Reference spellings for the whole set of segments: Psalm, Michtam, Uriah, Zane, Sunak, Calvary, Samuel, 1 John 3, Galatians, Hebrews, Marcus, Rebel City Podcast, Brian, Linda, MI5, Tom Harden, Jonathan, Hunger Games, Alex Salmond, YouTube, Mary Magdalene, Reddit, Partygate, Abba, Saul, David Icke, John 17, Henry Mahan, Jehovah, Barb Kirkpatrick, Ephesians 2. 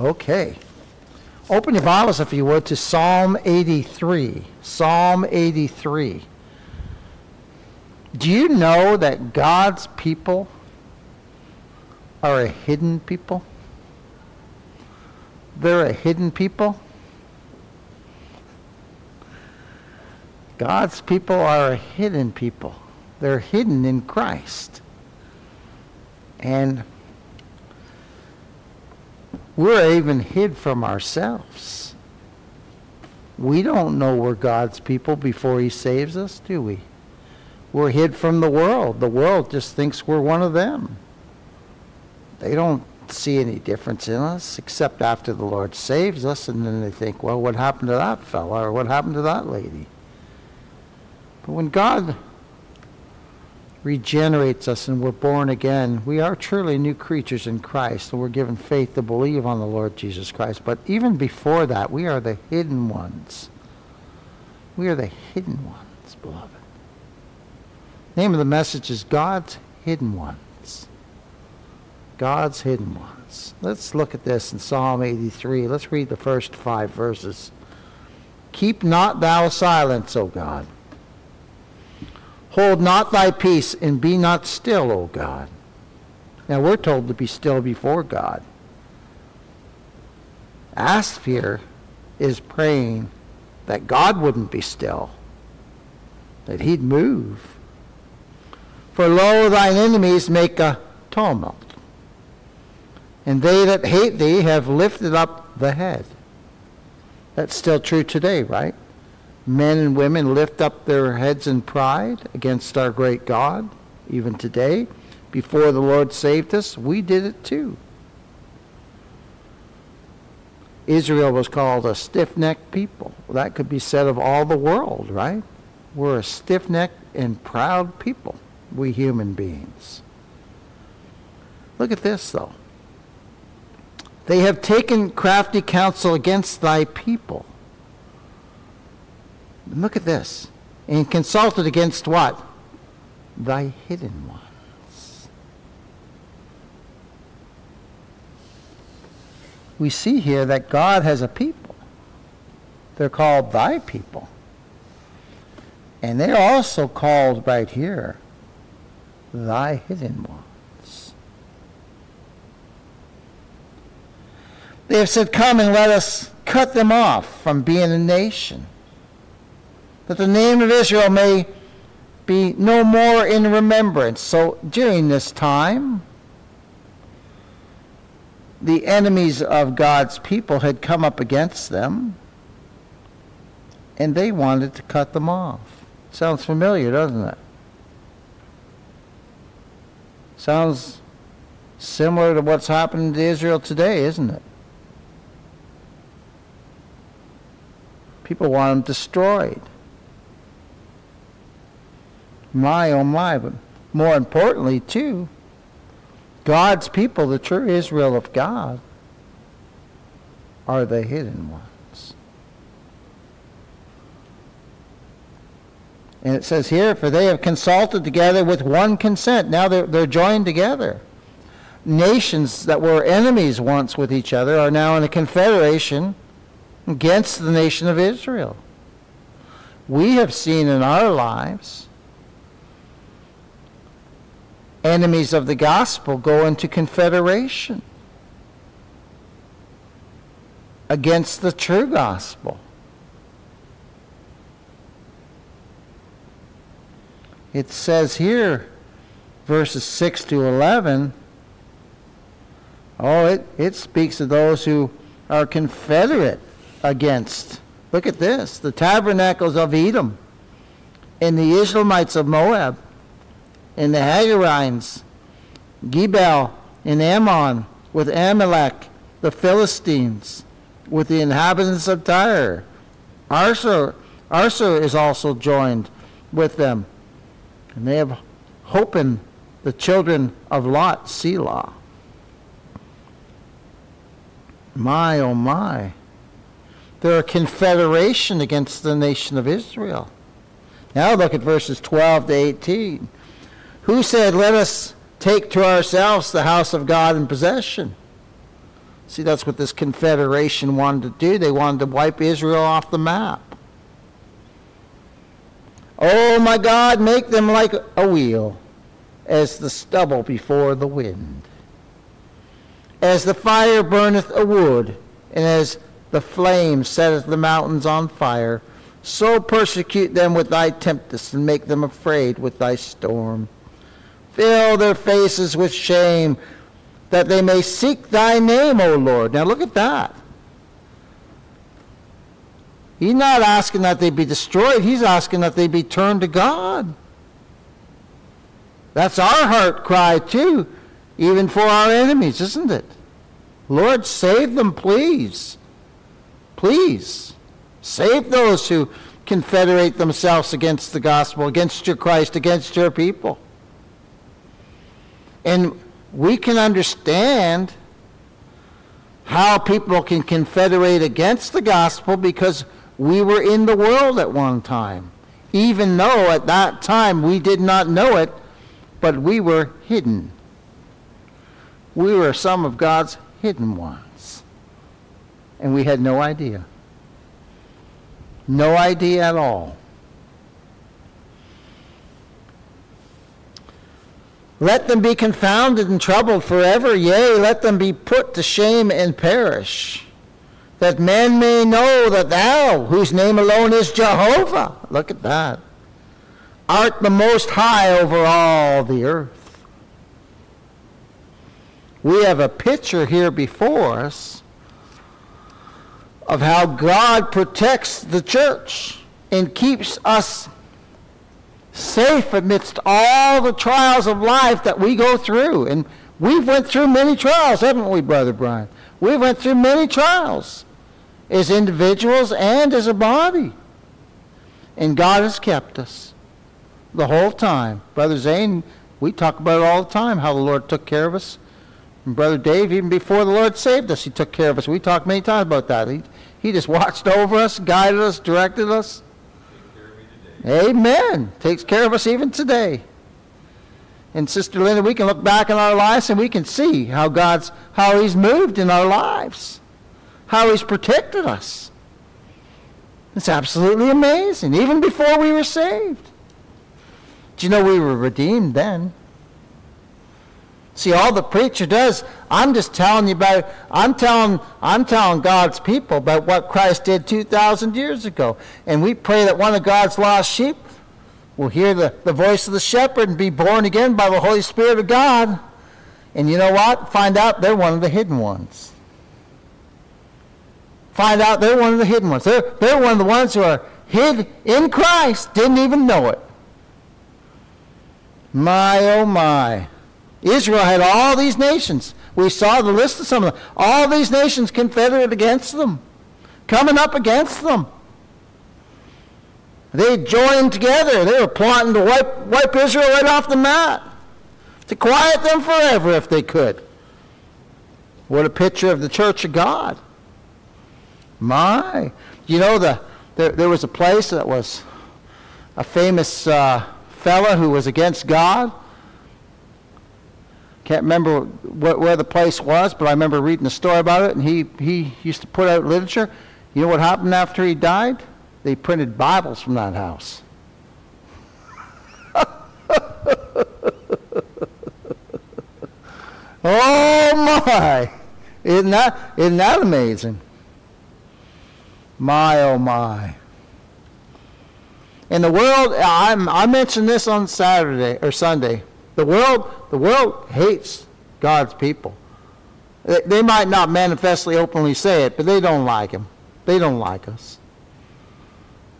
Okay. Open your Bibles, if you would, to Psalm 83. Psalm 83. Do you know that God's people are a hidden people? They're a hidden people. God's people are a hidden people. They're hidden in Christ. And we're even hid from ourselves. We don't know we're God's people before He saves us, do we? We're hid from the world. The world just thinks we're one of them. They don't see any difference in us, except after the Lord saves us, and then they think, well, what happened to that fella, or what happened to that lady? But when God regenerates us and we're born again, we are truly new creatures in Christ, and we're given faith to believe on the Lord Jesus Christ. But even before that, we are the hidden ones. We are the hidden ones, beloved. The name of the message is God's Hidden Ones. God's Hidden Ones. Let's look at this in Psalm 83. Let's read the first 5 verses. Keep not thou silence, O God. Hold not thy peace, and be not still, O God. Now we're told to be still before God. Asked here is praying that God wouldn't be still, that He'd move. For lo, thine enemies make a tumult, and they that hate thee have lifted up the head. That's still true today, right? Men and women lift up their heads in pride against our great God. Even today, before the Lord saved us, we did it too. Israel was called a stiff-necked people. That could be said of all the world, right? We're a stiff-necked and proud people, we human beings. Look at this, though. They have taken crafty counsel against thy people. Look at this. And consulted against what? Thy hidden ones. We see here that God has a people. They're called thy people. And they're also called right here, thy hidden ones. They have said, come and let us cut them off from being a nation, that the name of Israel may be no more in remembrance. So during this time, the enemies of God's people had come up against them, and they wanted to cut them off. Sounds familiar, doesn't it? Sounds similar to what's happening to Israel today, isn't it? People want them destroyed. My, oh my, but more importantly, too, God's people, the true Israel of God, are the hidden ones. And it says here, for they have consulted together with one consent. Now they're joined together. Nations that were enemies once with each other are now in a confederation against the nation of Israel. We have seen in our lives enemies of the gospel go into confederation against the true gospel. It says here, verses 6 to 11, oh, it speaks of those who are confederate against. Look at this, the tabernacles of Edom and the Ishmaelites of Moab, and the Hagarites, Gebel, and Ammon, with Amalek, the Philistines, with the inhabitants of Tyre. Arsur is also joined with them. And they have Hopham, the children of Lot, Selah. My, oh my. They're a confederation against the nation of Israel. Now look at verses 12 to 18. Who said, let us take to ourselves the house of God in possession, See, that's what this confederation wanted to do. They wanted to wipe Israel off the map. Oh, my God, make them like a wheel, as the stubble before the wind. As the fire burneth a wood, and as the flame setteth the mountains on fire, so persecute them with thy tempest, and make them afraid with thy storm. Fill their faces with shame, that they may seek thy name, O Lord. Now look at that. He's not asking that they be destroyed. He's asking that they be turned to God. That's our heart cry too, even for our enemies, isn't it? Lord, save them, please. Please. Save those who confederate themselves against the gospel, against your Christ, against your people. And we can understand how people can confederate against the gospel because we were in the world at one time, even though at that time we did not know it, but we were hidden. We were some of God's hidden ones, and we had no idea. No idea at all. Let them be confounded and troubled forever, yea, let them be put to shame and perish, that men may know that thou, whose name alone is Jehovah, look at that, art the most high over all the earth. We have a picture here before us of how God protects the church and keeps us safe amidst all the trials of life that we go through. And we've went through many trials, haven't we, Brother Brian? We've went through many trials as individuals and as a body. And God has kept us the whole time. Brother Zane, we talk about it all the time, how the Lord took care of us. And Brother Dave, even before the Lord saved us, he took care of us. We talked many times about that. He just watched over us, guided us, directed us. Amen. Takes care of us even today. And Sister Linda, we can look back in our lives and we can see how God's, how he's moved in our lives, how he's protected us. It's absolutely amazing, even before we were saved. Do you know we were redeemed then? See, all the preacher does, I'm just telling you about, I'm telling God's people about what Christ did 2,000 years ago. And we pray that one of God's lost sheep will hear the voice of the shepherd and be born again by the Holy Spirit of God. And you know what? Find out they're one of the hidden ones. Find out they're one of the hidden ones. They're one of the ones who are hid in Christ, didn't even know it. My, oh my. Israel had all these nations. We saw the list of some of them. All these nations confederate against them, coming up against them. They joined together. They were plotting to wipe Israel right off the map, to quiet them forever if they could. What a picture of the church of God. My. You know, there was a place that was a famous fella who was against God. Can't remember where the place was, but I remember reading a story about it, and he used to put out literature. You know what happened after he died? They printed Bibles from that house. Oh my! Isn't that amazing? My oh my. In the world, I mentioned this on Saturday or Sunday. The world hates God's people. They might not manifestly, openly say it, but they don't like him. They don't like us.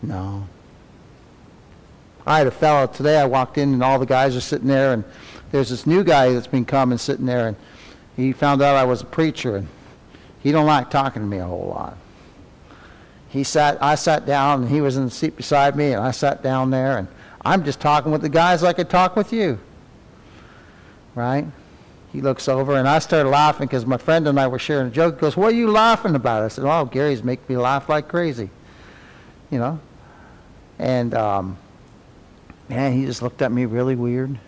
No. I had a fellow today, I walked in and all the guys are sitting there, and there's this new guy that's been coming sitting there, and he found out I was a preacher, and he don't like talking to me a whole lot. I sat down, and he was in the seat beside me, and I sat down there, and I'm just talking with the guys like I talk with you. Right? He looks over, and I started laughing because my friend and I were sharing a joke. He goes, "What are you laughing about?" I said, "Oh, Gary's making me laugh like crazy." You know? And, man, he just looked at me really weird,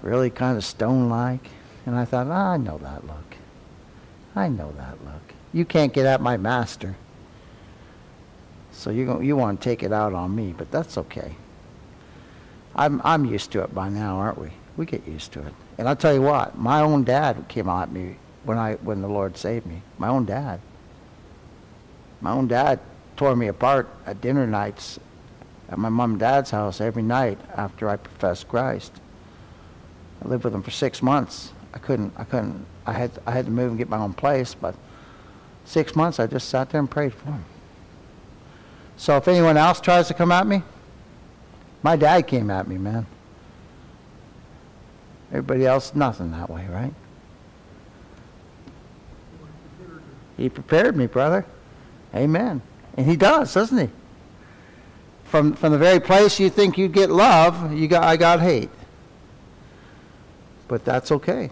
really kind of stone-like. And I thought, I know that look. I know that look. You can't get at my master. So you want to take it out on me, but that's okay. I'm used to it by now, aren't we? We get used to it. And I'll tell you what, my own dad came at me when the Lord saved me. My own dad. My own dad tore me apart at dinner nights at my mom and dad's house every night after I professed Christ. I lived with him for 6 months. I had to move and get my own place, but 6 months I just sat there and prayed for him. So if anyone else tries to come at me, my dad came at me, man. Everybody else, nothing that way, right? He prepared me, brother. Amen. And he does, doesn't he? From the very place you think you'd get love, I got hate. But that's okay.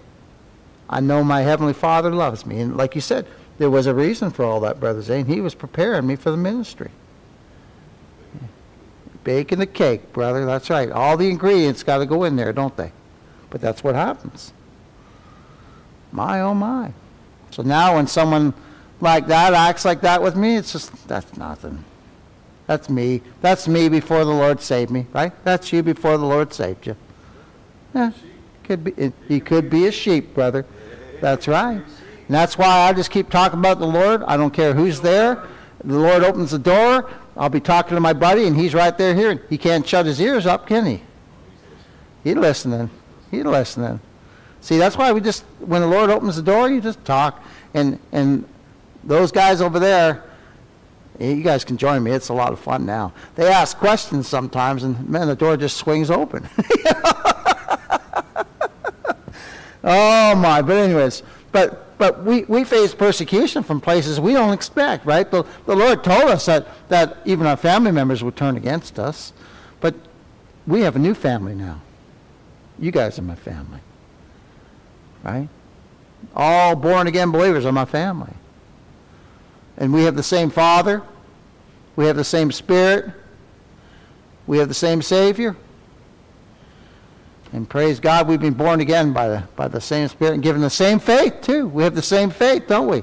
I know my Heavenly Father loves me. And like you said, there was a reason for all that, Brother Zane. He was preparing me for the ministry. Baking the cake, brother. That's right. All the ingredients got to go in there, don't they? But that's what happens. My, oh my. So now when someone like that acts like that with me, it's just, that's nothing. That's me. That's me before the Lord saved me, right? That's you before the Lord saved you. Yeah, could be. You could be a sheep, brother. That's right. And that's why I just keep talking about the Lord. I don't care who's there. The Lord opens the door. I'll be talking to my buddy, and he's right there hearing. He can't shut his ears up, can he? He's listening. He's listening. See, that's why we just, when the Lord opens the door, you just talk. And those guys over there, you guys can join me. It's a lot of fun now. They ask questions sometimes, and, man, the door just swings open. Oh, my. But anyways, but we face persecution from places we don't expect, right? The Lord told us that even our family members would turn against us. But we have a new family now. You guys are my family, right? All born-again believers are my family. And we have the same Father. We have the same Spirit. We have the same Savior. And praise God, we've been born again by the same Spirit and given the same faith, too. We have the same faith, don't we?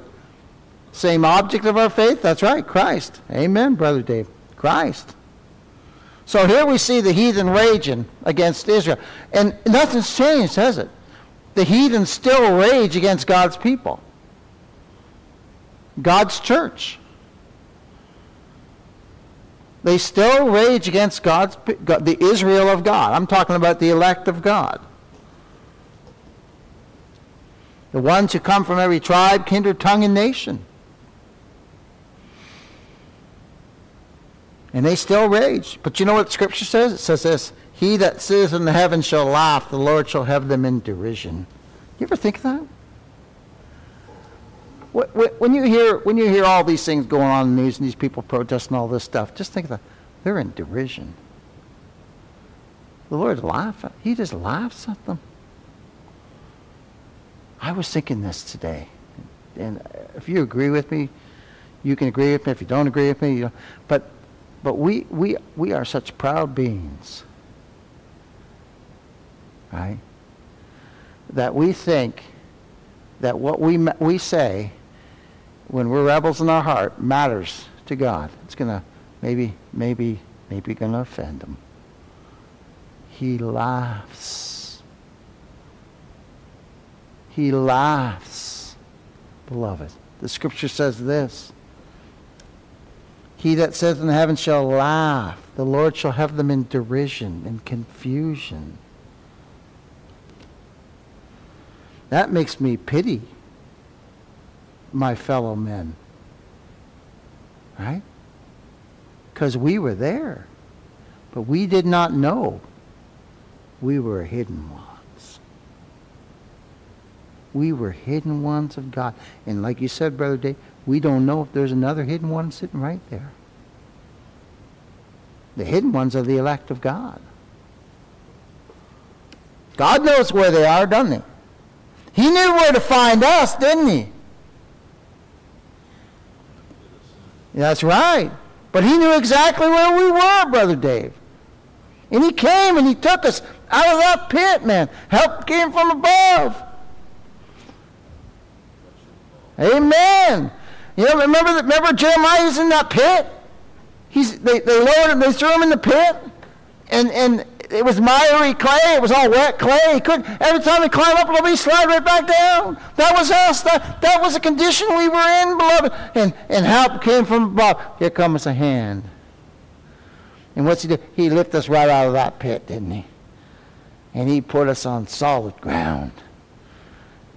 Same object of our faith. That's right, Christ. Amen, Brother Dave. Christ. So here we see the heathen raging against Israel. And nothing's changed, has it? The heathen still rage against God's people. God's church. They still rage against the Israel of God. I'm talking about the elect of God. The ones who come from every tribe, kindred, tongue, and nation. And they still rage. But you know what Scripture says? It says this, "He that sitteth in the heavens shall laugh, the Lord shall have them in derision." You ever think of that? When you hear all these things going on in the news and these people protesting all this stuff, just think of that. They're in derision. The Lord's laughing. He just laughs at them. I was thinking this today. And if you agree with me, you can agree with me. If you don't agree with me, you know. But we are such proud beings, right? That we think that what we say when we're rebels in our heart matters to God. It's gonna maybe gonna offend him. He laughs. He laughs, beloved. The Scripture says this. He that sitteth in the heavens shall laugh. The Lord shall have them in derision and confusion. That makes me pity my fellow men, right? Because we were there, but we did not know we were hidden ones. We were hidden ones of God. And like you said, Brother Dave, we don't know if there's another hidden one sitting right there. The hidden ones are the elect of God. God knows where they are, doesn't he? He knew where to find us, didn't he? That's right. But he knew exactly where we were, Brother Dave. And he came and he took us out of that pit, man. Help came from above. Amen. You know, remember Jeremiah's in that pit? They lowered him, they threw him in the pit, and it was miry clay, it was all wet clay. He couldn't, every time he climbed up, he'd slide right back down. That was us. That was the condition we were in, beloved. And help came from above. Here comes a hand. And what's he do? He lifted us right out of that pit, didn't he? And he put us on solid ground.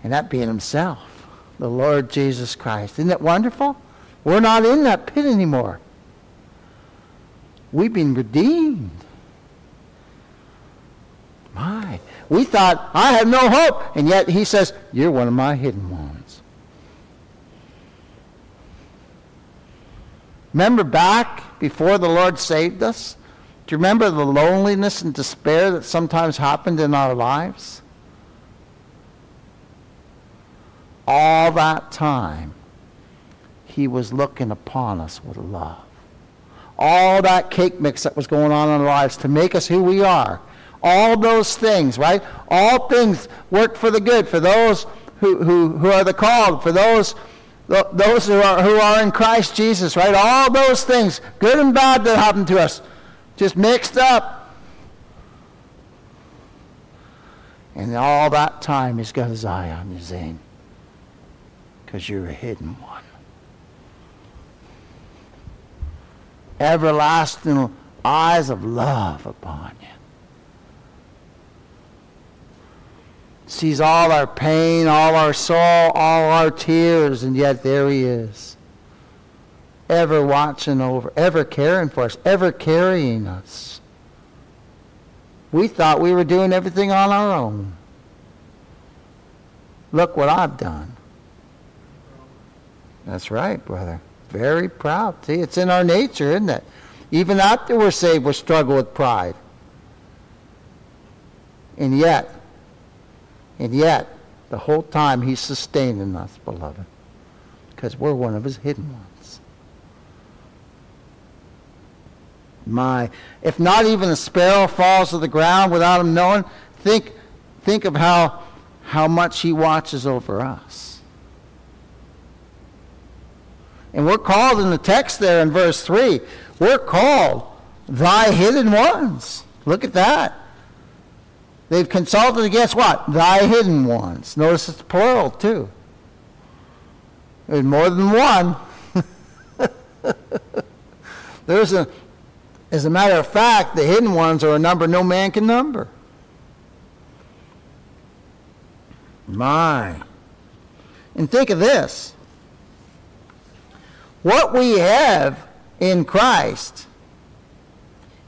And that being himself, the Lord Jesus Christ. Isn't that wonderful? We're not in that pit anymore. We've been redeemed. My, we thought, I have no hope. And yet he says, you're one of my hidden ones. Remember back before the Lord saved us? Do you remember the loneliness and despair that sometimes happened in our lives? All that time, he was looking upon us with love. All that cake mix that was going on in our lives to make us who we are. All those things, right? All things work for the good, for those who are the called, for those who are in Christ Jesus, right? All those things, good and bad, that happen to us, just mixed up. And all that time, he's got his eye on you, Zane, because you're a hidden one. Everlasting eyes of love upon you. Sees all our pain, all our sorrow, all our tears, and yet there he is. Ever watching over, ever caring for us, ever carrying us. We thought we were doing everything on our own. Look what I've done. That's right, brother. Very proud. See, it's in our nature, isn't it? Even after we're saved, we struggle with pride. And yet, the whole time he's sustaining us, beloved, because we're one of his hidden ones. My, if not even a sparrow falls to the ground without him knowing, think of how much he watches over us. And we're called in the text there in verse 3, we're called thy hidden ones. Look at that. They've consulted against what? Thy hidden ones. Notice it's plural too. There's more than one. As a matter of fact, the hidden ones are a number no man can number. My. And think of this. What we have in Christ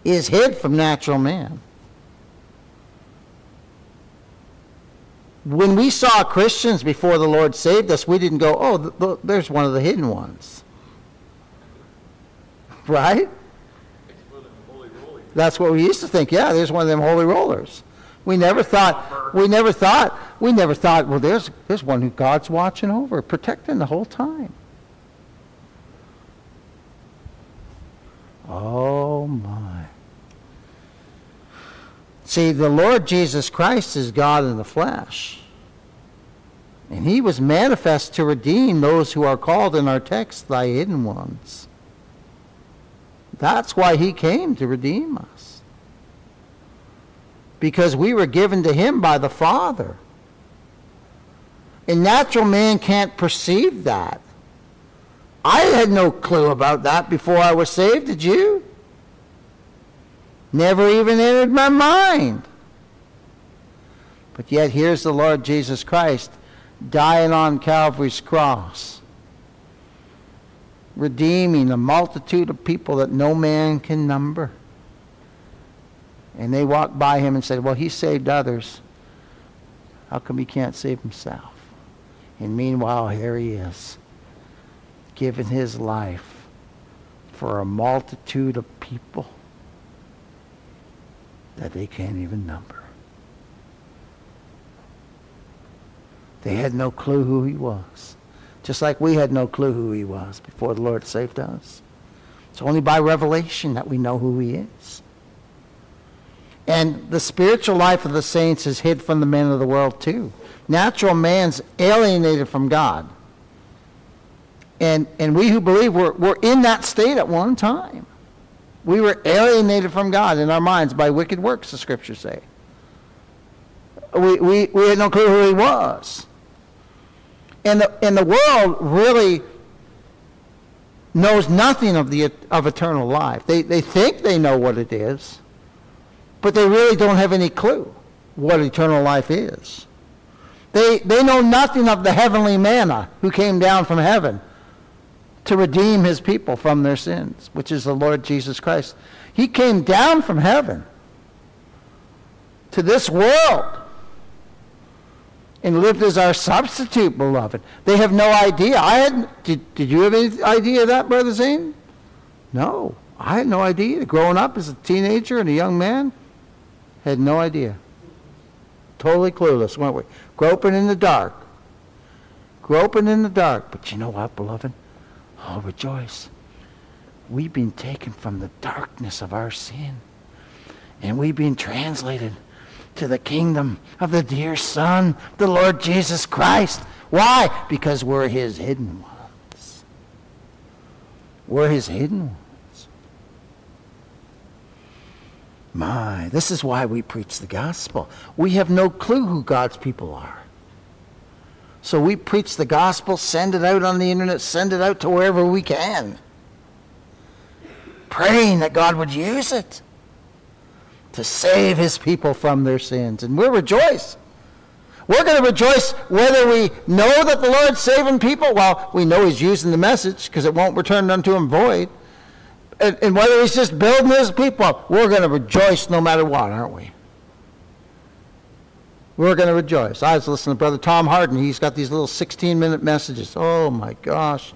is hid from natural man. When we saw Christians before the Lord saved us, we didn't go, oh, there's one of the hidden ones. Right? That's what we used to think. Yeah, there's one of them holy rollers. We never thought, well, there's one who God's watching over, protecting the whole time. Oh, my. See, the Lord Jesus Christ is God in the flesh. And he was manifest to redeem those who are called in our text, thy hidden ones. That's why he came to redeem us. Because we were given to him by the Father. And natural man can't perceive that. I had no clue about that before I was saved, did you? Never even entered my mind. But yet here's the Lord Jesus Christ dying on Calvary's cross, redeeming a multitude of people that no man can number. And they walked by him and said, well, he saved others. How come he can't save himself? And meanwhile, here he is, giving his life for a multitude of people that they can't even number. They had no clue who he was. Just like we had no clue who he was before the Lord saved us. It's only by revelation that we know who he is. And the spiritual life of the saints is hid from the men of the world too. Natural man's alienated from God. And we who believe were in that state at one time. We were alienated from God in our minds by wicked works, the scriptures say. We had no clue who he was. And the world really knows nothing of eternal life. They think they know what it is, but they really don't have any clue what eternal life is. They know nothing of the heavenly manna who came down from heaven to redeem his people from their sins, which is the Lord Jesus Christ. He came down from heaven to this world and lived as our substitute, beloved. They have no idea. Did you have any idea of that, Brother Zane? No, I had no idea. Growing up as a teenager and a young man, had no idea. Totally clueless, weren't we? Groping in the dark. Groping in the dark. But you know what, beloved? Oh, rejoice. We've been taken from the darkness of our sin, and we've been translated to the kingdom of the dear Son, the Lord Jesus Christ. Why? Because we're his hidden ones. We're his hidden ones. My, this is why we preach the gospel. We have no clue who God's people are. So we preach the gospel, send it out on the internet, send it out to wherever we can, praying that God would use it to save his people from their sins. And we'll rejoice. We're going to rejoice whether we know that the Lord's saving people. Well, we know he's using the message because it won't return unto him void. And whether he's just building his people up, we're going to rejoice no matter what, aren't we? We're going to rejoice. I was listening to Brother Tom Harden. He's got these little 16-minute messages. Oh, my gosh.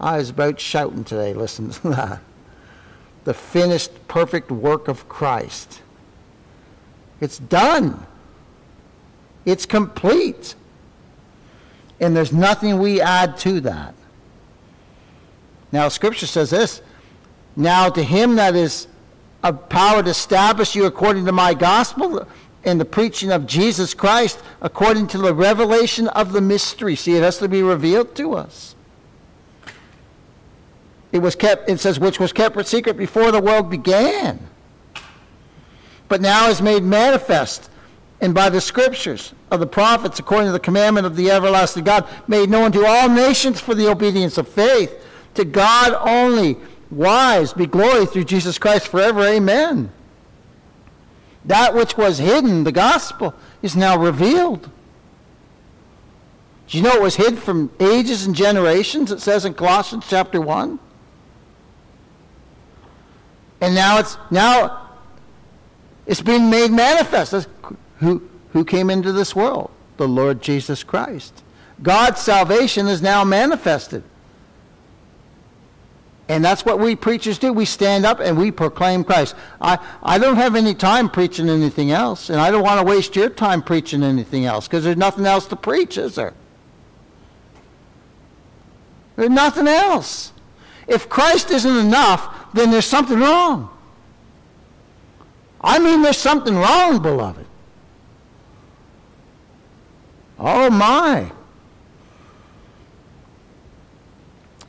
I was about shouting today. Listen to that. The finished, perfect work of Christ. It's done. It's complete. And there's nothing we add to that. Now, Scripture says this. Now, to him that is of power to establish you according to my gospel, and the preaching of Jesus Christ according to the revelation of the mystery. See, it has to be revealed to us. It was kept, it says, which was kept secret before the world began, but now is made manifest, and by the scriptures of the prophets, according to the commandment of the everlasting God, made known to all nations for the obedience of faith. To God only, wise, be glory through Jesus Christ forever. Amen. That which was hidden, the gospel, is now revealed. Do you know it was hid from ages and generations, it says in Colossians chapter 1? And now it's being made manifest. That's who came into this world? The Lord Jesus Christ. God's salvation is now manifested. And that's what we preachers do. We stand up and we proclaim Christ. I don't have any time preaching anything else, and I don't want to waste your time preaching anything else, because there's nothing else to preach, is there? There's nothing else. If Christ isn't enough, then there's something wrong. I mean, there's something wrong, beloved. Oh, my.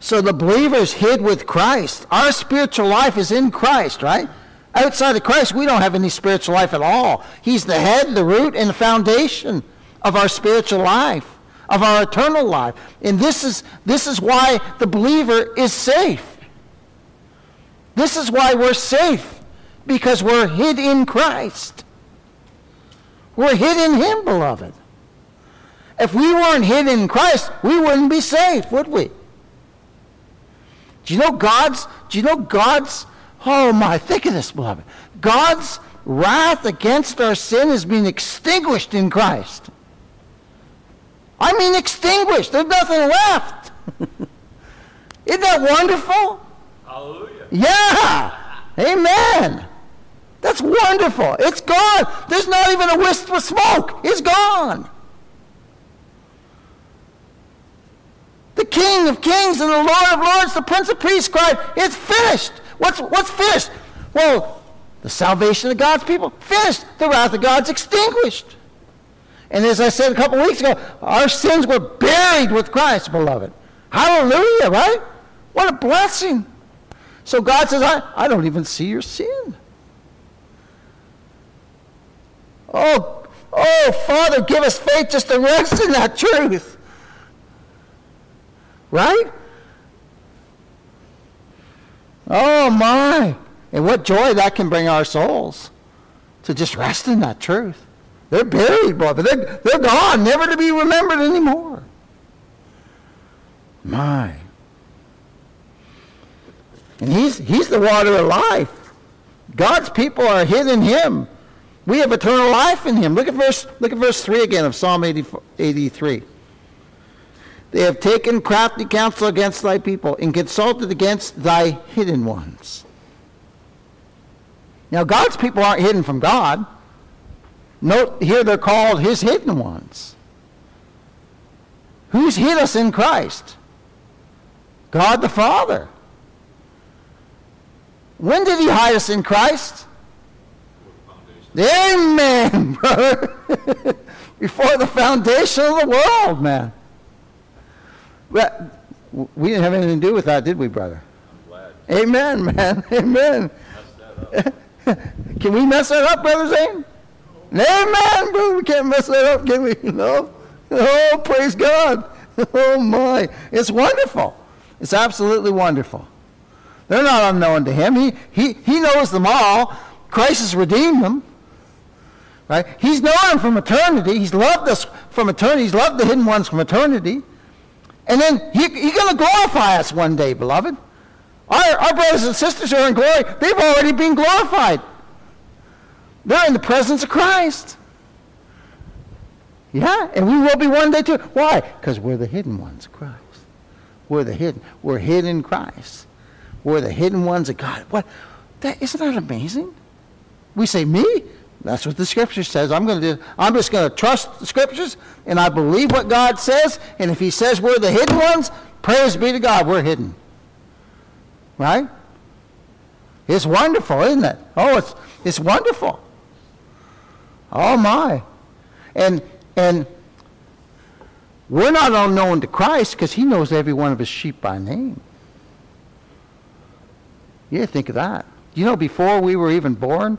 So the believer's hid with Christ. Our spiritual life is in Christ, right? Outside of Christ, we don't have any spiritual life at all. He's the head, the root, and the foundation of our spiritual life, of our eternal life. And this is why the believer is safe. This is why we're safe, because we're hid in Christ. We're hid in him, beloved. If we weren't hid in Christ, we wouldn't be safe, would we? Do you know God's, oh my, think of this, beloved. God's wrath against our sin has been extinguished in Christ. I mean extinguished. There's nothing left. Isn't that wonderful? Hallelujah. Yeah. Amen. That's wonderful. It's gone. There's not even a wisp of smoke. It's gone. The King of Kings and the Lord of Lords, the Prince of Peace, cried, it's finished. What's finished? Well, the salvation of God's people, finished. The wrath of God's extinguished. And as I said a couple weeks ago, our sins were buried with Christ, beloved. Hallelujah, right? What a blessing. So God says, I don't even see your sin. Oh, Father, give us faith just to rest in that truth. Right? Oh, my. And what joy that can bring our souls to just rest in that truth. They're buried, brother. They're gone, never to be remembered anymore. My. And he's the water of life. God's people are hid in him. We have eternal life in him. Look at verse 3 again of Psalm 83. They have taken crafty counsel against thy people and consulted against thy hidden ones. Now, God's people aren't hidden from God. Note here they're called his hidden ones. Who's hid us in Christ? God the Father. When did he hide us in Christ? Amen, brother. Before the foundation of the world, man. Well, we didn't have anything to do with that, did we, brother? I'm glad. Amen, man. Amen. Mess that up. Can we mess that up, Brother Zane? No. Amen, brother. We can't mess that up, can we? No. Oh, praise God. Oh, my. It's wonderful. It's absolutely wonderful. They're not unknown to him. He knows them all. Christ has redeemed them. Right? He's known them from eternity. He's loved us from eternity. He's loved the hidden ones from eternity. And then he's going to glorify us one day, beloved. Our brothers and sisters are in glory. They've already been glorified. They're in the presence of Christ. Yeah, and we will be one day too. Why? Because we're the hidden ones of Christ. We're hidden in Christ. We're the hidden ones of God. What? Isn't that amazing? We say, me? That's what the Scripture says. I'm just going to trust the Scriptures, and I believe what God says. And if he says we're the hidden ones, praise be to God, we're hidden. Right? It's wonderful, isn't it? Oh, it's wonderful. Oh, my. And we're not unknown to Christ because he knows every one of his sheep by name. Yeah, think of that. You know, before we were even born,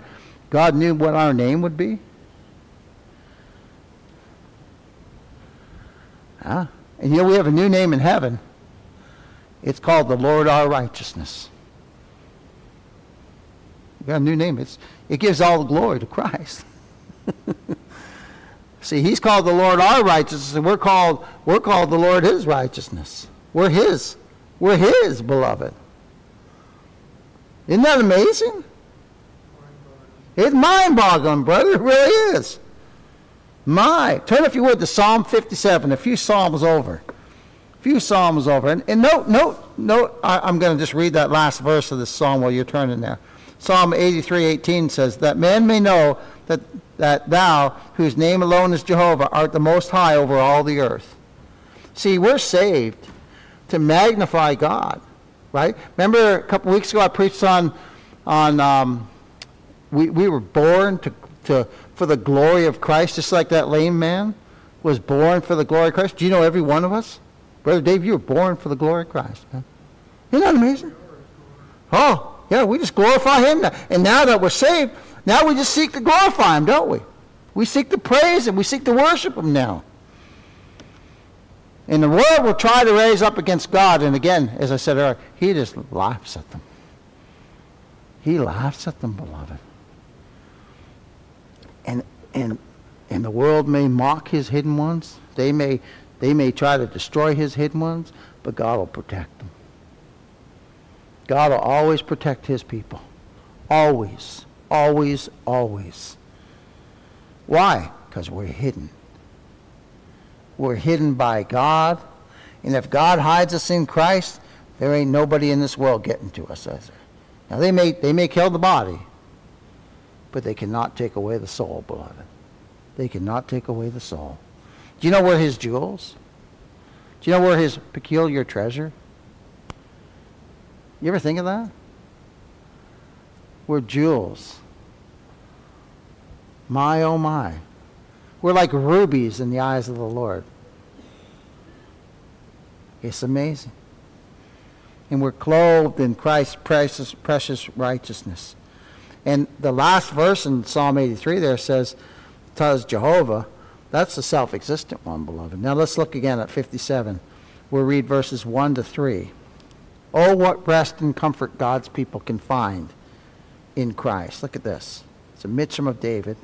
God knew what our name would be. Huh? And you know, we have a new name in heaven. It's called the Lord our righteousness. We got a new name. It gives all the glory to Christ. See, he's called the Lord our righteousness, and we're called the Lord his righteousness. We're his, beloved. Isn't that amazing? It's mind-boggling, brother. It really is. My. Turn, if you would, to Psalm 57, a few psalms over. And note, I'm going to just read that last verse of this psalm while you're turning there. Psalm 83:18 says, that man may know that thou, whose name alone is Jehovah, art the most high over all the earth. See, we're saved to magnify God. Right? Remember a couple weeks ago I preached on we were born for the glory of Christ, just like that lame man was born for the glory of Christ. Do you know every one of us? Brother Dave, you were born for the glory of Christ, man. Isn't that amazing? Oh, yeah, we just glorify him now. And now that we're saved, now we just seek to glorify him, don't we? We seek to praise him. We seek to worship him now. And the world will try to raise up against God. And again, as I said earlier, he just laughs at them. He laughs at them, beloved. And the world may mock his hidden ones. They may try to destroy his hidden ones, but God will protect them. God will always protect his people. Always, always, always. Why? Because we're hidden. We're hidden by God. And if God hides us in Christ, there ain't nobody in this world getting to us, is there? Now, they may kill the body, but they cannot take away the soul, beloved. They cannot take away the soul. Do you know where his jewels? Do you know where his peculiar treasure? You ever think of that? We're jewels. My, oh, my. We're like rubies in the eyes of the Lord. It's amazing. And we're clothed in Christ's precious righteousness. And the last verse in Psalm 83 there says, "'Tis Jehovah." That's the self-existent one, beloved. Now let's look again at 57. We'll read verses 1 to 3. Oh, what rest and comfort God's people can find in Christ. Look at this. It's a Michtam of David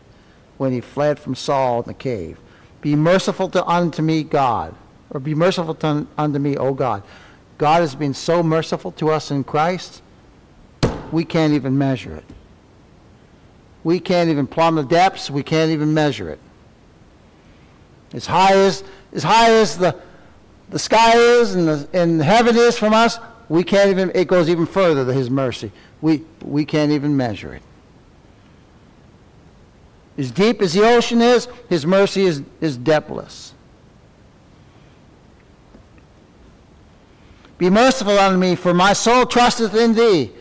when he fled from Saul in the cave. Be merciful unto me, God. Or be merciful unto me, O God. God has been so merciful to us in Christ, we can't even measure it. We can't even plumb the depths. We can't even measure it. As high as the sky is and heaven is from us, we can't even, it goes even further to his mercy. We can't even measure it. As deep as the ocean is, his mercy is depthless. Be merciful unto me, for my soul trusteth in thee.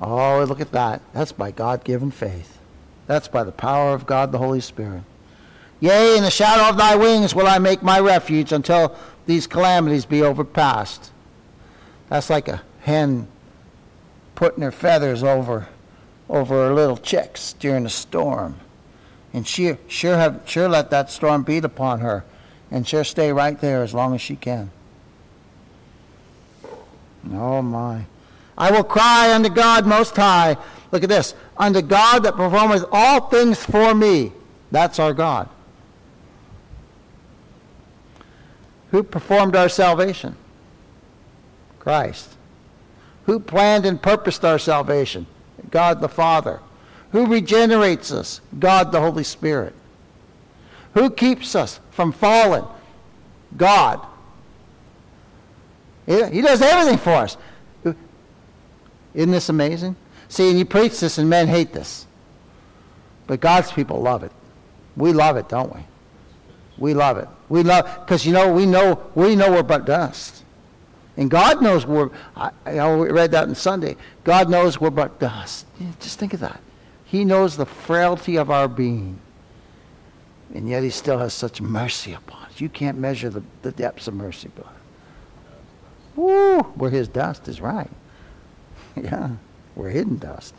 Oh, look at that. That's by God-given faith. That's by the power of God the Holy Spirit. Yea, in the shadow of thy wings will I make my refuge until these calamities be overpast. That's like a hen putting her feathers over her little chicks during a storm. And she sure let that storm beat upon her and sure stay right there as long as she can. Oh my. I will cry unto God most high. Look at this. Unto God that performeth all things for me. That's our God. Who performed our salvation? Christ. Who planned and purposed our salvation? God the Father. Who regenerates us? God the Holy Spirit. Who keeps us from falling? God. He does everything for us. Isn't this amazing? See, and you preach this and men hate this. But God's people love it. We love it, don't we? We love it. We love, because you know, we know we're but dust. And God knows we read that on Sunday. God knows we're but dust. Yeah, just think of that. He knows the frailty of our being. And yet he still has such mercy upon us. You can't measure the depths of mercy, brother. Woo! Where his dust is right. Yeah, we're hidden dust.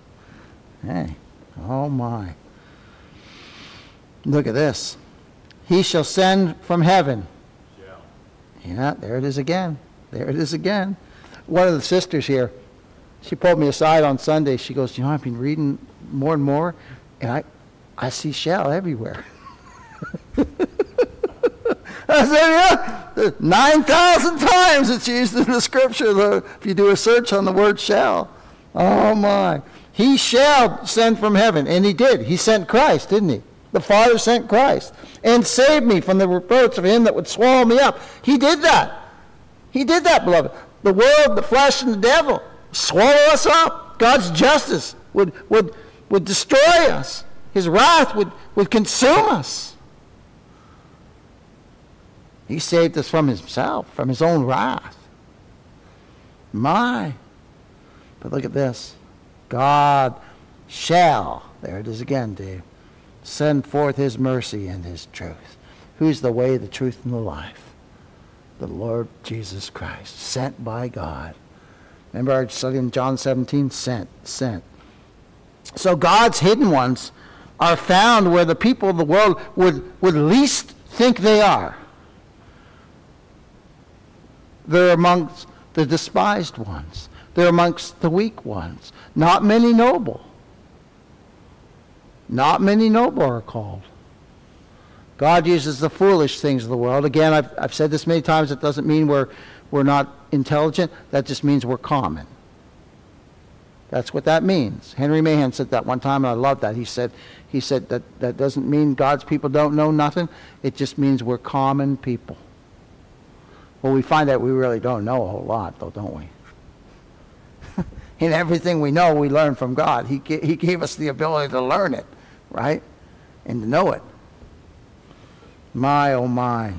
Hey, oh my. Look at this. He shall send from heaven. Yeah, there it is again. There it is again. One of the sisters here, she pulled me aside on Sunday. She goes, you know, I've been reading more and more, and I see shall everywhere. I said, yeah, 9,000 times it's used in the scripture, though, if you do a search on the word shall. Oh, my. He shall send from heaven, and he did. He sent Christ, didn't he? The Father sent Christ and saved me from the reproach of him that would swallow me up. He did that. He did that, beloved. The world, the flesh, and the devil swallow us up. God's justice would destroy us. His wrath would consume us. He saved us from himself, from his own wrath. My. But look at this. God shall, there it is again, Dave, send forth his mercy and his truth. Who's the way, the truth, and the life? The Lord Jesus Christ, sent by God. Remember our study in John 17? Sent. So God's hidden ones are found where the people of the world would least think they are. They're amongst the despised ones. They're amongst the weak ones. Not many noble. Not many noble are called. God uses the foolish things of the world. Again, I've said this many times. It doesn't mean we're not intelligent. That just means we're common. That's what that means. Henry Mahan said that one time, and I love that. He said that doesn't mean God's people don't know nothing. It just means we're common people. Well, we find that we really don't know a whole lot, though, don't we? In everything we know, we learn from God. He gave us the ability to learn it, right? And to know it. My, oh my.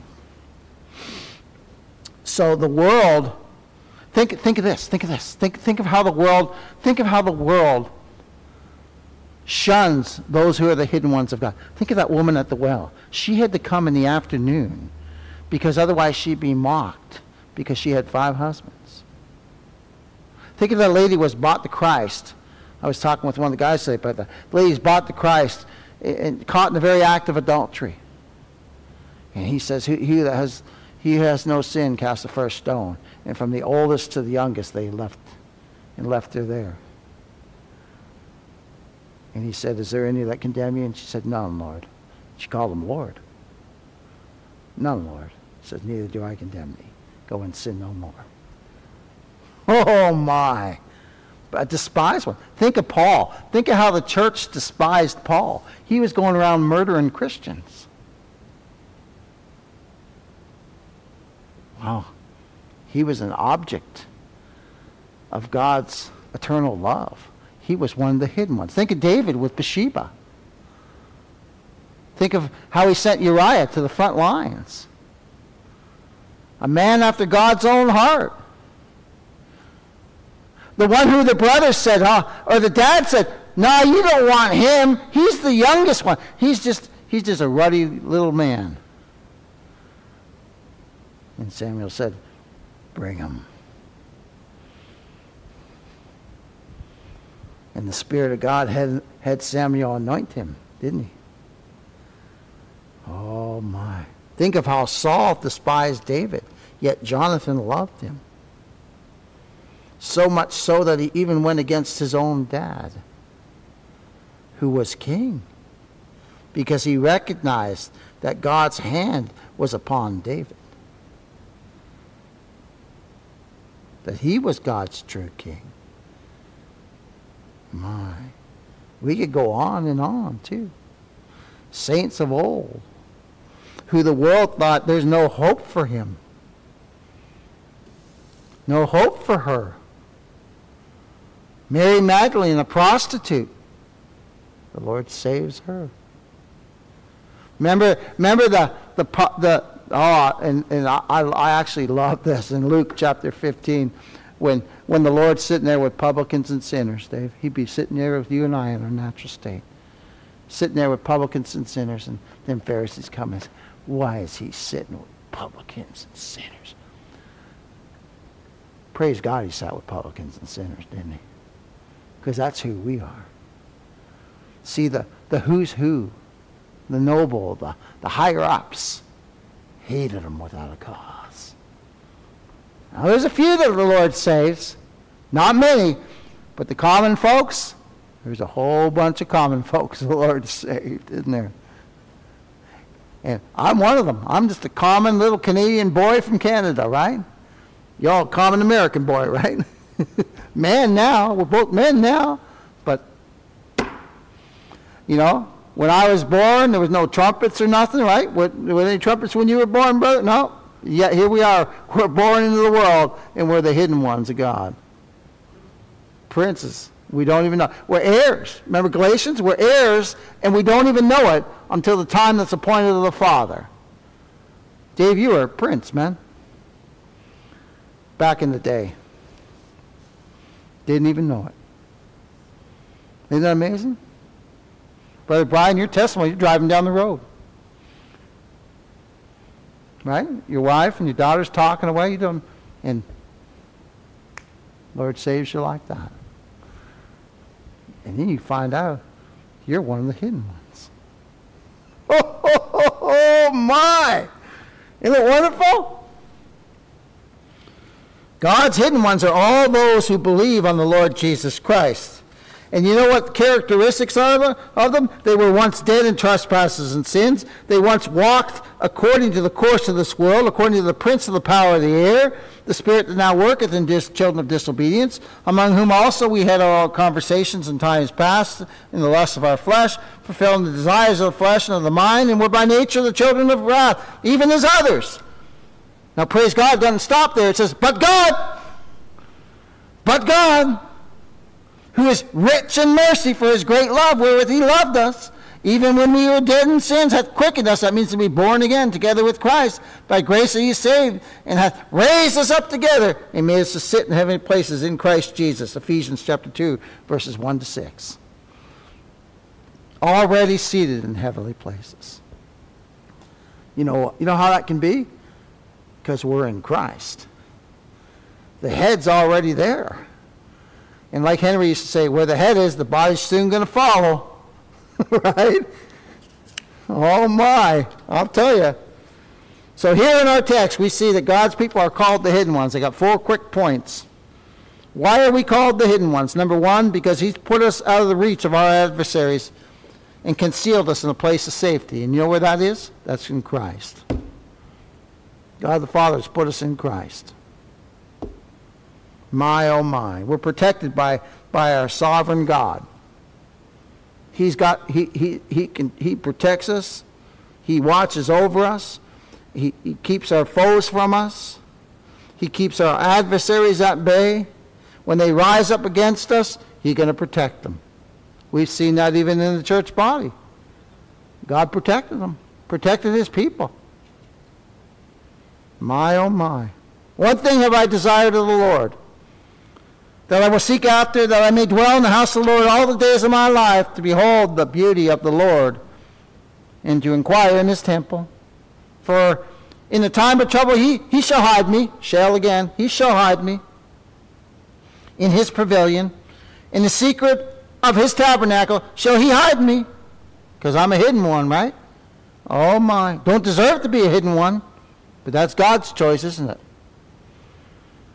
So the world, think of this. Think of how the world shuns those who are the hidden ones of God. Think of that woman at the well. She had to come in the afternoon because otherwise she'd be mocked because she had 5 husbands. Think if that lady was bought to Christ. I was talking with one of the guys today about that. The lady's bought to Christ and caught in the very act of adultery. And he says, he who has no sin cast the first stone. And from the oldest to the youngest, they left her there. And he said, is there any that condemn you? And she said, none, Lord. She called him Lord. None, Lord. He says, neither do I condemn thee. Go and sin no more. Oh, my. But I despise one. Think of Paul. Think of how the church despised Paul. He was going around murdering Christians. Wow. He was an object of God's eternal love. He was one of the hidden ones. Think of David with Bathsheba. Think of how he sent Uriah to the front lines. A man after God's own heart. The one who the brother said, or the dad said, no, you don't want him. He's the youngest one. He's just a ruddy little man. And Samuel said, bring him. And the Spirit of God had Samuel anoint him, didn't he? Oh, my. Think of how Saul despised David, yet Jonathan loved him. So much so that he even went against his own dad, who was king, because he recognized that God's hand was upon David, that he was God's true king. My, we could go on and on too. Saints of old, who the world thought there's no hope for him, no hope for her. Mary Magdalene, a prostitute, the Lord saves her. Remember I actually love this in Luke chapter 15. When the Lord's sitting there with publicans and sinners, Dave, he'd be sitting there with you and I in our natural state. Sitting there with publicans and sinners, and then Pharisees come and say, why is he sitting with publicans and sinners? Praise God he sat with publicans and sinners, didn't he? Because that's who we are. See, the who's who, the noble, the higher-ups, hated him without a cause. Now, there's a few that the Lord saves. Not many. But the common folks, there's a whole bunch of common folks the Lord saved, isn't there? And I'm one of them. I'm just a common little Canadian boy from Canada, right? You're all a common American boy, right? Man now. We're both men now. But, you know, when I was born, there was no trumpets or nothing, right? Were there any trumpets when you were born, brother? No. Yet here we are, we're born into the world, and we're the hidden ones of God. Princes, we don't even know. We're heirs. Remember Galatians? We're heirs, and we don't even know it until the time that's appointed of the Father. Dave, you were a prince, man. Back in the day. Didn't even know it. Isn't that amazing? Brother Brian, your testimony, you're driving down the road. Right? Your wife and your daughter's talking away, you don't, and Lord saves you like that. And then you find out you're one of the hidden ones. Oh my! Isn't it wonderful? God's hidden ones are all those who believe on the Lord Jesus Christ. And you know what the characteristics are of them? They were once dead in trespasses and sins. They once walked according to the course of this world, according to the prince of the power of the air, the spirit that now worketh in children of disobedience, among whom also we had our conversations in times past, in the lust of our flesh, fulfilling the desires of the flesh and of the mind, and were by nature the children of wrath, even as others. Now, praise God, it doesn't stop there. It says, but God, who is rich in mercy for his great love, wherewith he loved us, even when we were dead in sins, hath quickened us. That means to be born again together with Christ. By grace are ye saved, and hath raised us up together, and made us to sit in heavenly places in Christ Jesus. Ephesians chapter 2, verses 1-6. Already seated in heavenly places. You know how that can be? Because we're in Christ. The head's already there. And like Henry used to say, where the head is, the body's soon going to follow. Right? Oh my, I'll tell you. So here in our text, we see that God's people are called the hidden ones. I got four quick points. Why are we called the hidden ones? Number one, because he's put us out of the reach of our adversaries and concealed us in a place of safety. And you know where that is? That's in Christ. God the Father has put us in Christ. My, oh my. We're protected by our sovereign God. He protects us. He watches over us. He keeps our foes from us. He keeps our adversaries at bay. When they rise up against us, he's going to protect them. We've seen that even in the church body. God protected them, protected his people. My, oh my. One thing have I desired of the Lord, that I will seek after, that I may dwell in the house of the Lord all the days of my life, to behold the beauty of the Lord and to inquire in his temple. For in the time of trouble he shall hide me, he shall hide me in his pavilion, in the secret of his tabernacle shall he hide me, because I'm a hidden one, right? Oh my, don't deserve to be a hidden one, but that's God's choice, isn't it?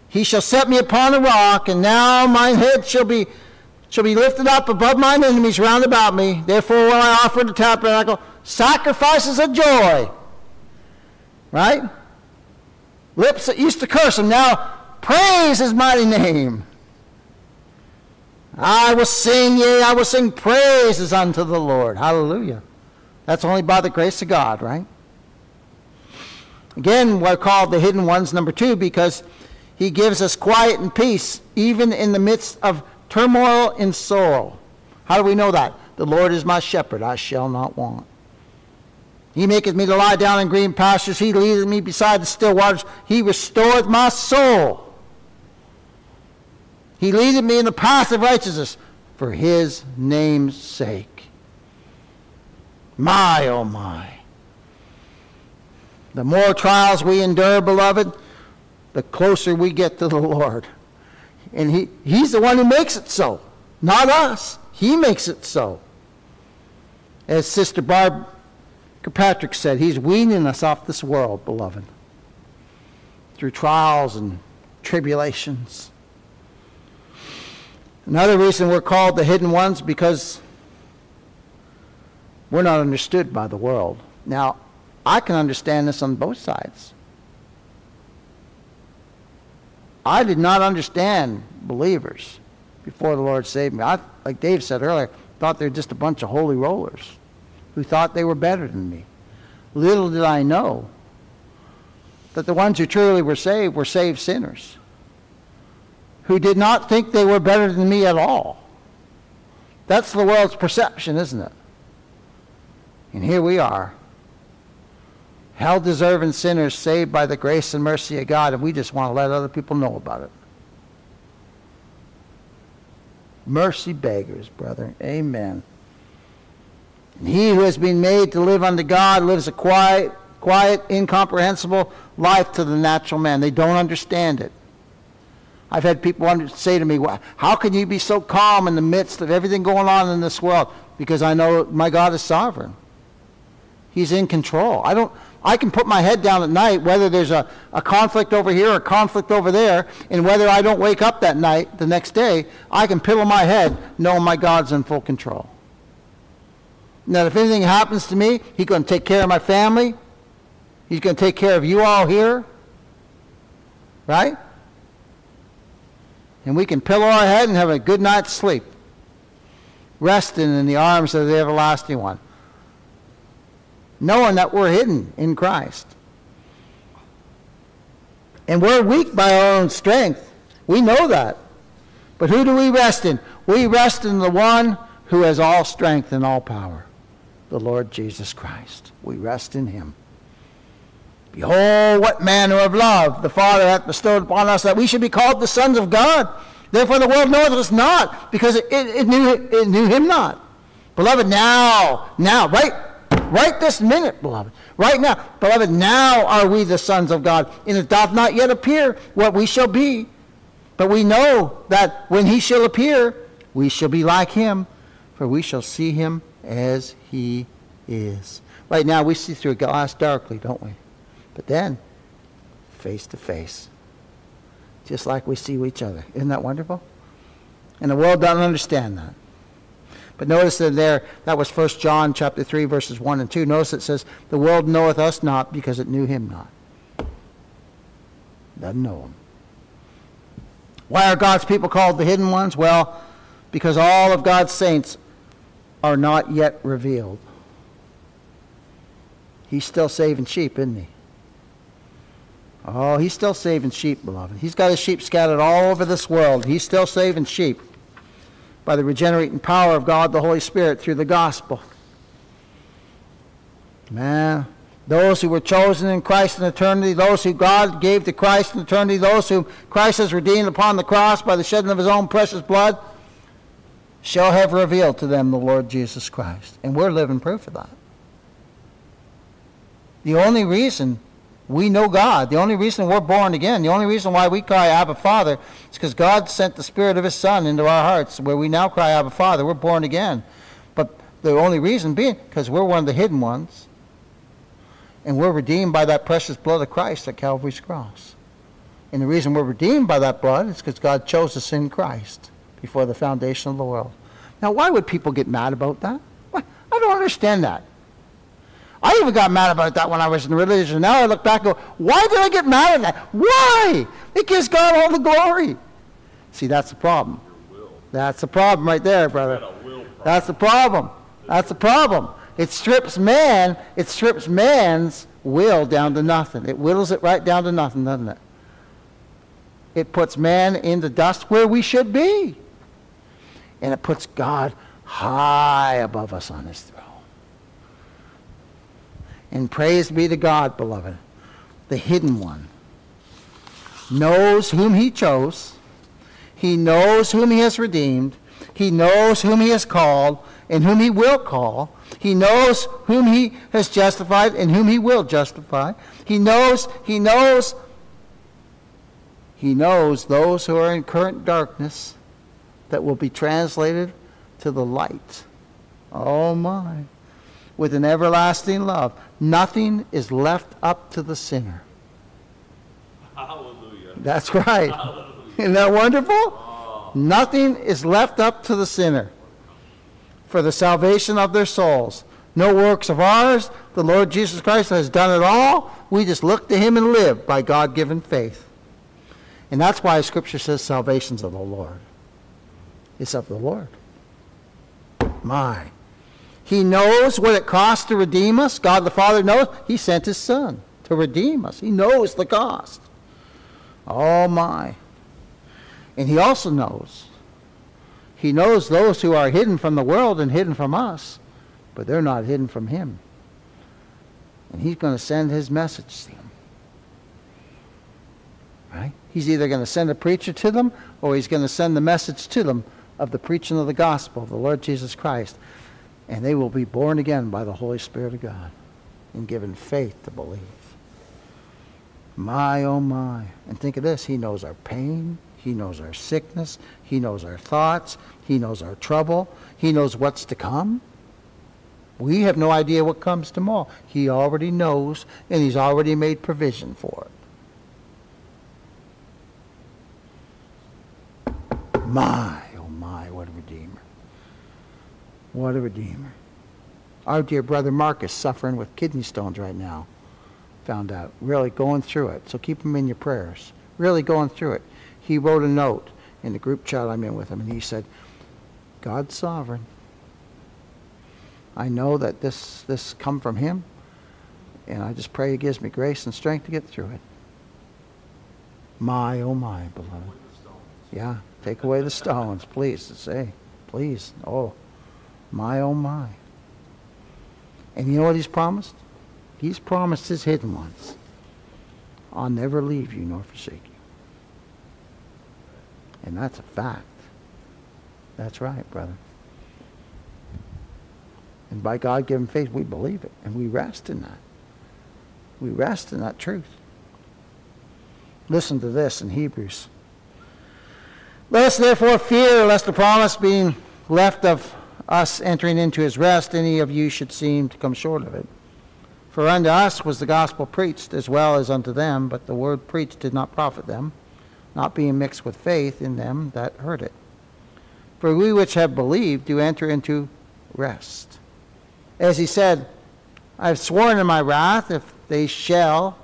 He shall set me upon a rock, and now mine head shall be lifted up above mine enemies round about me. Therefore will I offer the tabernacle sacrifices of joy. Right? Lips that used to curse him, now praise his mighty name. I will sing, yea, I will sing praises unto the Lord. Hallelujah. That's only by the grace of God, right? Again, we're called the hidden ones, number two, because he gives us quiet and peace, even in the midst of turmoil and sorrow. How do we know that? The Lord is my shepherd, I shall not want. He maketh me to lie down in green pastures. He leadeth me beside the still waters. He restoreth my soul. He leadeth me in the path of righteousness for his name's sake. My, oh my. The more trials we endure, beloved, the closer we get to the Lord. And he's the one who makes it so. Not us. He makes it so. As Sister Barb Kirkpatrick said, he's weaning us off this world, beloved, through trials and tribulations. Another reason we're called the hidden ones, because we're not understood by the world. Now, I can understand this on both sides. I did not understand believers before the Lord saved me. I, like Dave said earlier, thought they were just a bunch of holy rollers who thought they were better than me. Little did I know that the ones who truly were saved sinners who did not think they were better than me at all. That's the world's perception, isn't it? And here we are, hell-deserving sinners saved by the grace and mercy of God, and we just want to let other people know about it. Mercy beggars, brethren. Amen. And he who has been made to live unto God lives a quiet, incomprehensible life to the natural man. They don't understand it. I've had people say to me, how can you be so calm in the midst of everything going on in this world? Because I know my God is sovereign. He's in control. I can put my head down at night, whether there's a conflict over here or a conflict over there, and whether I don't wake up that night, the next day, I can pillow my head knowing my God's in full control. Now, if anything happens to me, he's going to take care of my family. He's going to take care of you all here. Right? And we can pillow our head and have a good night's sleep, resting in the arms of the everlasting one, knowing that we're hidden in Christ. And we're weak by our own strength. We know that. But who do we rest in? We rest in the one who has all strength and all power, the Lord Jesus Christ. We rest in him. Behold, what manner of love the Father hath bestowed upon us, that we should be called the sons of God. Therefore the world knoweth us not, because it knew him not. Beloved, now, right this minute, beloved, right now, beloved, now are we the sons of God, and it doth not yet appear what we shall be. But we know that when he shall appear, we shall be like him, for we shall see him as he is. Right now, we see through glass darkly, don't we? But then, face to face, just like we see each other. Isn't that wonderful? And the world doesn't understand that. But notice that there, that was 1 John chapter 3, verses 1 and 2. Notice it says, the world knoweth us not because it knew him not. Doesn't know him. Why are God's people called the hidden ones? Well, because all of God's saints are not yet revealed. He's still saving sheep, isn't he? Oh, he's still saving sheep, beloved. He's got his sheep scattered all over this world. He's still saving sheep by the regenerating power of God, the Holy Spirit, through the gospel. Man, those who were chosen in Christ in eternity, those who God gave to Christ in eternity, those whom Christ has redeemed upon the cross by the shedding of his own precious blood, shall have revealed to them the Lord Jesus Christ. And we're living proof of that. The only reason we know God, the only reason we're born again, the only reason why we cry, Abba, Father, is because God sent the Spirit of his Son into our hearts, where we now cry, Abba, Father. We're born again. But the only reason being, because we're one of the hidden ones, and we're redeemed by that precious blood of Christ at Calvary's cross. And the reason we're redeemed by that blood is because God chose us in Christ before the foundation of the world. Now, why would people get mad about that? Why? I don't understand that. I even got mad about that when I was in religion. Now I look back and go, why did I get mad at that? Why? It gives God all the glory. See, that's the problem. That's the problem right there, brother. That's the problem. That's the problem. It strips man's will down to nothing. It whittles it right down to nothing, doesn't it? It puts man in the dust where we should be. And it puts God high above us on his throne. And praise be to God, beloved. The hidden one knows whom he chose. He knows whom he has redeemed. He knows whom he has called and whom he will call. He knows whom he has justified and whom he will justify. He knows those who are in current darkness that will be translated to the light. Oh, my. With an everlasting love. Nothing is left up to the sinner. Hallelujah. That's right. Hallelujah. Isn't that wonderful? Oh. Nothing is left up to the sinner for the salvation of their souls. No works of ours. The Lord Jesus Christ has done it all. We just look to him and live by God-given faith. And that's why Scripture says salvation's of the Lord. It's of the Lord. My. He knows what it costs to redeem us. God the Father knows. He sent his Son to redeem us. He knows the cost. Oh, my. And he also knows. He knows those who are hidden from the world and hidden from us, but they're not hidden from him. And he's going to send his message to them. Right? He's either going to send a preacher to them, or he's going to send the message to them of the preaching of the gospel of the Lord Jesus Christ. And they will be born again by the Holy Spirit of God and given faith to believe. My, oh my. And think of this. He knows our pain. He knows our sickness. He knows our thoughts. He knows our trouble. He knows what's to come. We have no idea what comes tomorrow. He already knows, and he's already made provision for it. My, oh my, what a redeemer. What a redeemer. Our dear brother Marcus, suffering with kidney stones right now, found out. Really going through it. So keep him in your prayers. Really going through it. He wrote a note in the group chat I'm in with him, and he said, God's sovereign. I know that this come from him, and I just pray he gives me grace and strength to get through it. My, oh my, beloved. Yeah, take away the stones, please. Say, please. Oh. My, oh, my. And you know what he's promised? He's promised his hidden ones. I'll never leave you nor forsake you. And that's a fact. That's right, brother. And by God-given faith, we believe it. And we rest in that. We rest in that truth. Listen to this in Hebrews Let us therefore fear lest the promise being left of us entering into his rest, any of you should seem to come short of it. For unto us was the gospel preached as well as unto them, but the word preached did not profit them, not being mixed with faith in them that heard it. For we which have believed do enter into rest. As he said, I have sworn in my wrath, if they shall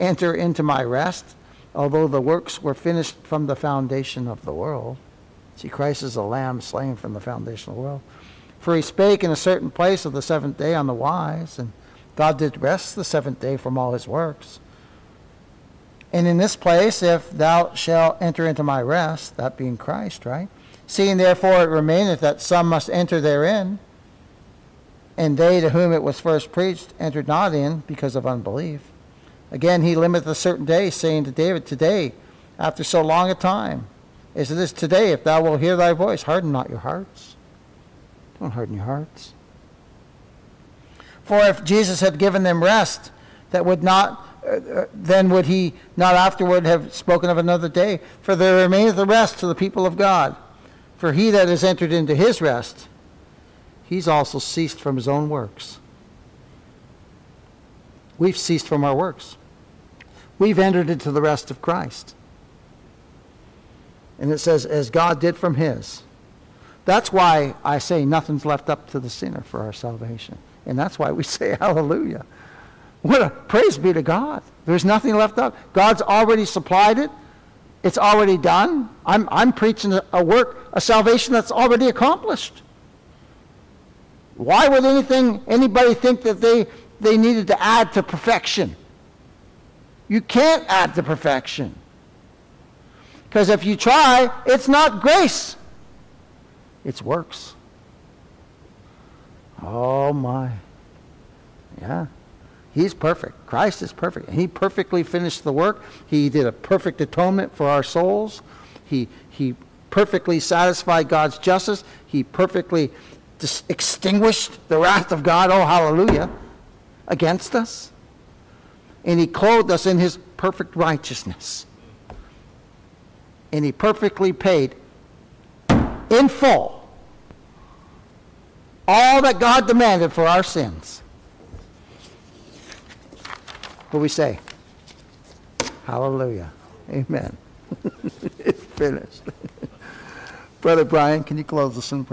enter into my rest, although the works were finished from the foundation of the world. See, Christ is the Lamb slain from the foundation of the world. For he spake in a certain place of the seventh day on the wise, and God did rest the seventh day from all his works. And in this place, if thou shalt enter into my rest, that being Christ, right? Seeing therefore it remaineth that some must enter therein, and they to whom it was first preached entered not in because of unbelief. Again, he limiteth a certain day, saying to David, today, after so long a time, as it is today, if thou wilt hear thy voice, harden not your hearts. Don't harden your hearts. For if Jesus had given them rest, that would not, then would he not afterward have spoken of another day? For there remaineth the rest to the people of God. For he that is entered into his rest, he's also ceased from his own works. We've ceased from our works. We've entered into the rest of Christ. And it says, as God did from his. That's why I say nothing's left up to the sinner for our salvation. And that's why we say hallelujah. What a praise be to God. There's nothing left up. God's already supplied it. It's already done. I'm preaching a work, a salvation that's already accomplished. Why would anybody think that they needed to add to perfection? You can't add to perfection. Because if you try, it's not grace. It's works. Oh my. Yeah. He's perfect. Christ is perfect. He perfectly finished the work. He did a perfect atonement for our souls. He perfectly satisfied God's justice. He perfectly extinguished the wrath of God, oh hallelujah, against us. And he clothed us in his perfect righteousness. And he perfectly paid in full all that God demanded for our sins. What do we say? Hallelujah. Amen. It's finished. Brother Brian, can you close us in prayer?